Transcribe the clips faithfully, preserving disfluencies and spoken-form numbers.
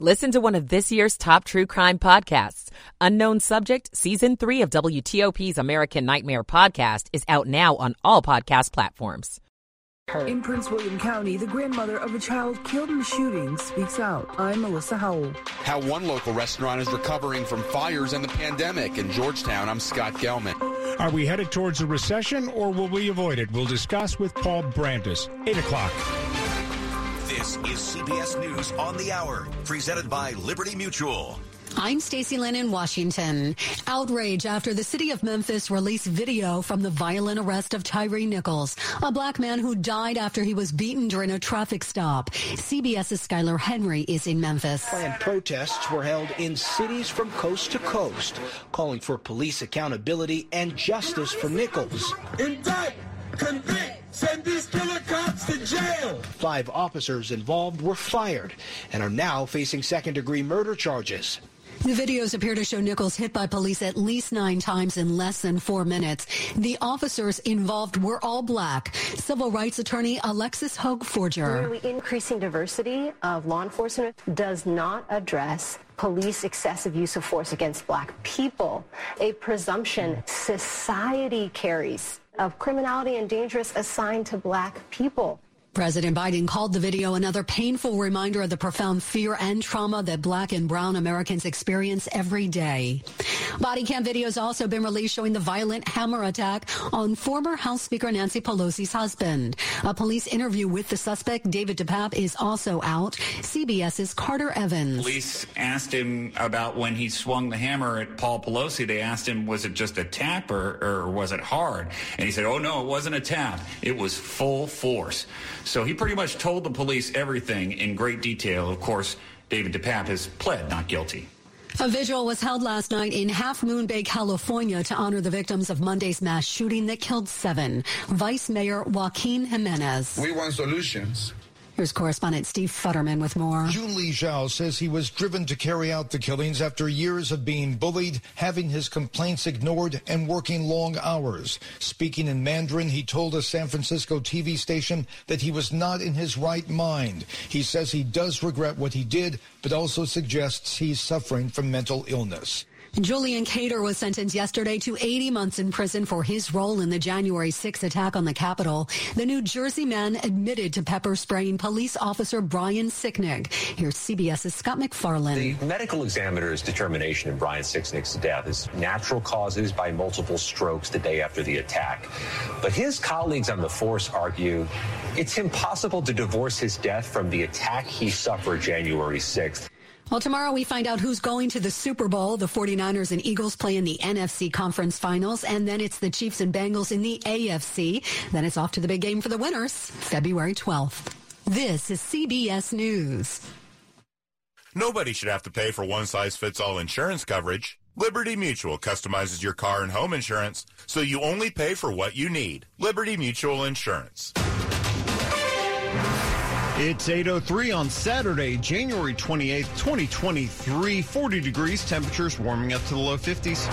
Listen to one of this year's top true crime podcasts. Unknown Subject, Season three of W T O P's American Nightmare podcast is out now on all podcast platforms. In Prince William County, the grandmother of a child killed in the shooting speaks out. I'm Melissa Howell. How one local restaurant is recovering from fires and the pandemic. In Georgetown, I'm Scott Gelman. Are we headed towards a recession or will we avoid it? We'll discuss with Paul Brandis. eight o'clock. This is C B S News on the Hour, presented by Liberty Mutual. I'm Stacey Lynn in Washington. Outrage after the city of Memphis released video from the violent arrest of Tyre Nichols, a black man who died after he was beaten during a traffic stop. CBS's Skylar Henry is in Memphis. Planned protests were held in cities from coast to coast, calling for police accountability and justice for Nichols. Indict! Convict! Send these killer cops to jail! Five officers involved were fired and are now facing second-degree murder charges. The videos appear to show Nichols hit by police at least nine times in less than four minutes. The officers involved were all black. Civil rights attorney Alexis Hogue-Forger. The increasing diversity of law enforcement does not address police excessive use of force against black people, a presumption society carries of criminality and dangerous assigned to black people. President Biden called the video another painful reminder of the profound fear and trauma that black and brown Americans experience every day. Body cam videos also been released showing the violent hammer attack on former House Speaker Nancy Pelosi's husband. A police interview with the suspect, David DePape, is also out. CBS's Carter Evans. Police asked him about when he swung the hammer at Paul Pelosi. They asked him, was it just a tap or, or was it hard? And he said, oh, no, it wasn't a tap. It was full force. So he pretty much told the police everything in great detail. Of course, David DePape has pled not guilty. A vigil was held last night in Half Moon Bay, California, to honor the victims of Monday's mass shooting that killed seven. Vice Mayor Joaquin Jimenez. We want solutions. Here's correspondent Steve Futterman with more. Jun Li Zhao says he was driven to carry out the killings after years of being bullied, having his complaints ignored, and working long hours. Speaking in Mandarin, he told a San Francisco T V station that he was not in his right mind. He says he does regret what he did, but also suggests he's suffering from mental illness. Julian Cater was sentenced yesterday to eighty months in prison for his role in the January sixth attack on the Capitol. The New Jersey man admitted to pepper spraying police officer Brian Sicknick. Here's CBS's Scott McFarland. The medical examiner's determination of Brian Sicknick's death is natural causes by multiple strokes the day after the attack. But his colleagues on the force argue it's impossible to divorce his death from the attack he suffered January sixth. Well, tomorrow we find out who's going to the Super Bowl. The 49ers and Eagles play in the N F C Conference Finals, and then it's the Chiefs and Bengals in the A F C. Then it's off to the big game for the winners, February twelfth. This is C B S News. Nobody should have to pay for one-size-fits-all insurance coverage. Liberty Mutual customizes your car and home insurance, so you only pay for what you need. Liberty Mutual Insurance. It's eight oh three on Saturday, January twenty-eighth, twenty twenty-three. forty degrees, temperatures warming up to the low fifties.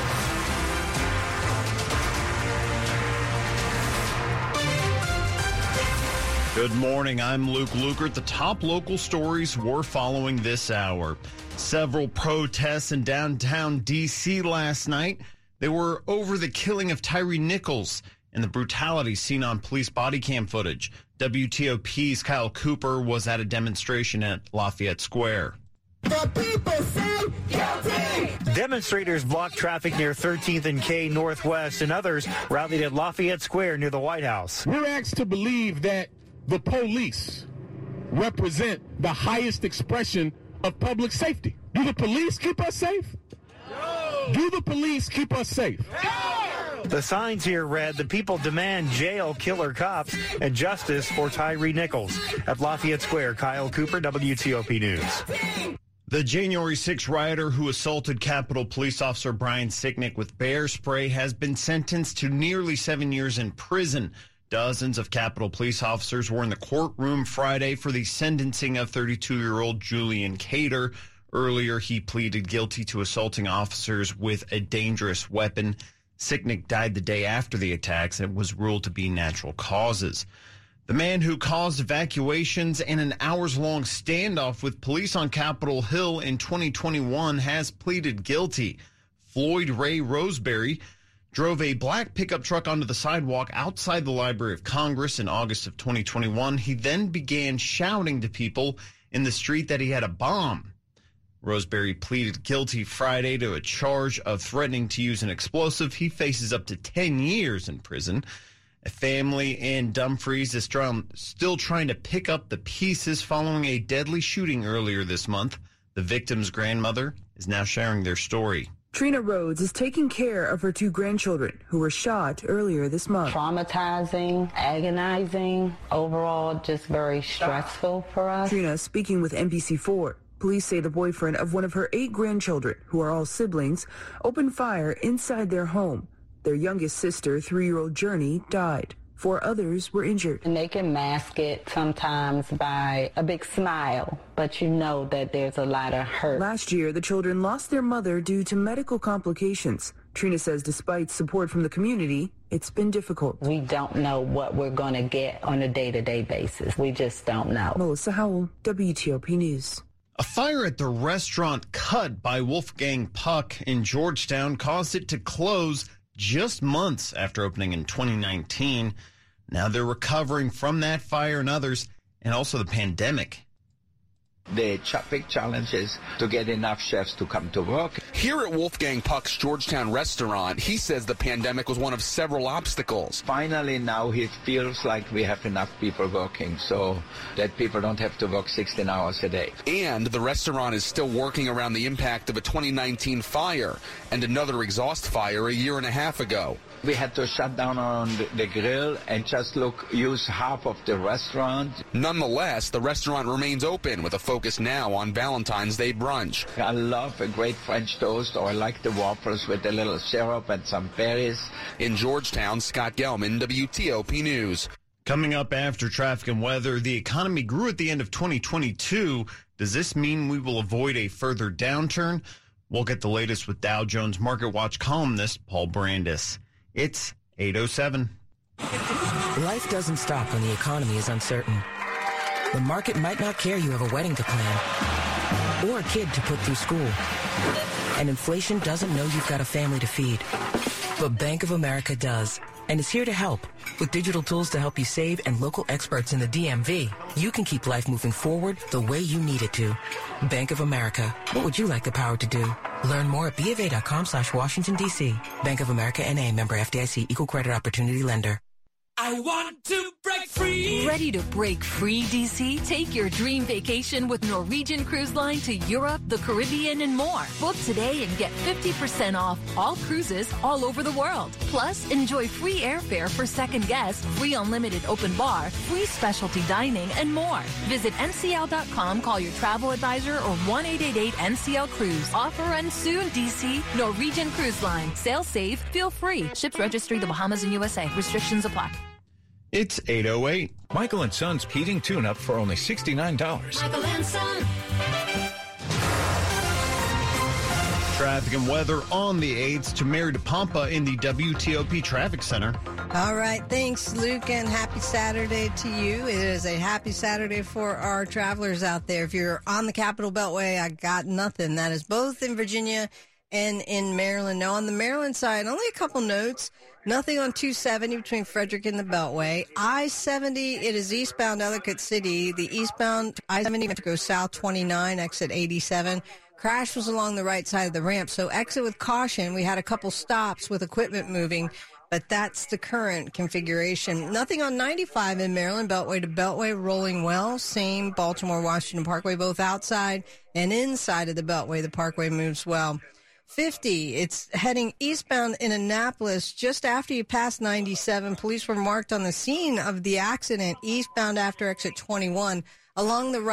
Good morning, I'm Luke Lukert. The top local stories we're following this hour. Several protests in downtown D C last night. They were over the killing of Tyre Nichols and the brutality seen on police body cam footage. W T O P's Kyle Cooper was at a demonstration at Lafayette Square. The people say guilty! Demonstrators blocked traffic near thirteenth and K Northwest, and others rallied at Lafayette Square near the White House. We're asked to believe that the police represent the highest expression of public safety. Do the police keep us safe? No. Do the police keep us safe? No. The signs here read, the people demand jail killer cops and justice for Tyre Nichols. At Lafayette Square, Kyle Cooper, W T O P News. The January sixth rioter who assaulted Capitol Police Officer Brian Sicknick with bear spray has been sentenced to nearly seven years in prison. Dozens of Capitol Police officers were in the courtroom Friday for the sentencing of thirty-two-year-old Julian Cater. Earlier, he pleaded guilty to assaulting officers with a dangerous weapon. Sicknick died the day after the attacks and was ruled to be natural causes. The man who caused evacuations and an hours-long standoff with police on Capitol Hill in twenty twenty-one has pleaded guilty. Floyd Ray Roseberry drove a black pickup truck onto the sidewalk outside the Library of Congress in August of twenty twenty-one. He then began shouting to people in the street that he had a bomb. Roseberry pleaded guilty Friday to a charge of threatening to use an explosive. He faces up to ten years in prison. A family in Dumfries is still trying to pick up the pieces following a deadly shooting earlier this month. The victim's grandmother is now sharing their story. Trina Rhodes is taking care of her two grandchildren who were shot earlier this month. Traumatizing, agonizing, overall just very stressful for us. Trina speaking with N B C four. Police say the boyfriend of one of her eight grandchildren, who are all siblings, opened fire inside their home. Their youngest sister, three-year-old Journey, died. Four others were injured. And they can mask it sometimes by a big smile, but you know that there's a lot of hurt. Last year, the children lost their mother due to medical complications. Trina says despite support from the community, it's been difficult. We don't know what we're going to get on a day-to-day basis. We just don't know. Melissa Howell, W T O P News. A fire at the restaurant Cut by Wolfgang Puck in Georgetown caused it to close just months after opening in twenty nineteen. Now they're recovering from that fire and others, and also the pandemic. The big challenge is to get enough chefs to come to work. Here at Wolfgang Puck's Georgetown restaurant, he says the pandemic was one of several obstacles. Finally, now he feels like we have enough people working so that people don't have to work sixteen hours a day. And the restaurant is still working around the impact of a twenty nineteen fire and another exhaust fire a year and a half ago. We had to shut down on the grill and just look, use half of the restaurant. Nonetheless, the restaurant remains open with a focus now on Valentine's Day brunch. I love a great French toast, or I like the waffles with a little syrup and some berries. In Georgetown, Scott Gelman, W T O P News. Coming up after traffic and weather, the economy grew at the end of twenty twenty-two. Does this mean we will avoid a further downturn? We'll get the latest with Dow Jones Market Watch columnist Paul Brandis. It's eight oh seven. Life doesn't stop when the economy is uncertain. The market might not care you have a wedding to plan or a kid to put through school. And inflation doesn't know you've got a family to feed. But Bank of America does, and is here to help. With digital tools to help you save and local experts in the D M V, you can keep life moving forward the way you need it to. Bank of America. What would you like the power to do? Learn more at b of a dot com slash Washington, D C. Bank of America N A, member F D I C, equal credit opportunity lender. I want to break free. Ready to break free, D C? Take your dream vacation with Norwegian Cruise Line to Europe, the Caribbean, and more. Book today and get fifty percent off all cruises all over the world. Plus, enjoy free airfare for second guests, free unlimited open bar, free specialty dining, and more. Visit N C L dot com, call your travel advisor, or one eight eight eight N C L Cruise. Offer ends soon, D C. Norwegian Cruise Line. Sail safe, feel free. Ships registry the Bahamas and U S A. Restrictions apply. It's eight oh eight. Michael and Son's heating tune-up for only sixty-nine dollars. Michael and Son. Traffic and weather on the eights to Mary DePompa in the W T O P Traffic Center. All right. Thanks, Luke, and happy Saturday to you. It is a happy Saturday for our travelers out there. If you're on the Capitol Beltway, I got nothing. That is both in Virginia and in Maryland. Now, on the Maryland side, only a couple notes. Nothing on two seventy between Frederick and the Beltway. I seventy, it is eastbound Ellicott City. The eastbound I seventy have to go south twenty-nine, exit eighty-seven. Crash was along the right side of the ramp, so exit with caution. We had a couple stops with equipment moving, but that's the current configuration. Nothing on ninety-five in Maryland, Beltway to Beltway, rolling well. Same Baltimore-Washington Parkway, both outside and inside of the Beltway. The Parkway moves well. fifty, it's heading eastbound in Annapolis just after you pass ninety-seven. Police were marked on the scene of the accident eastbound after exit twenty-one along the right.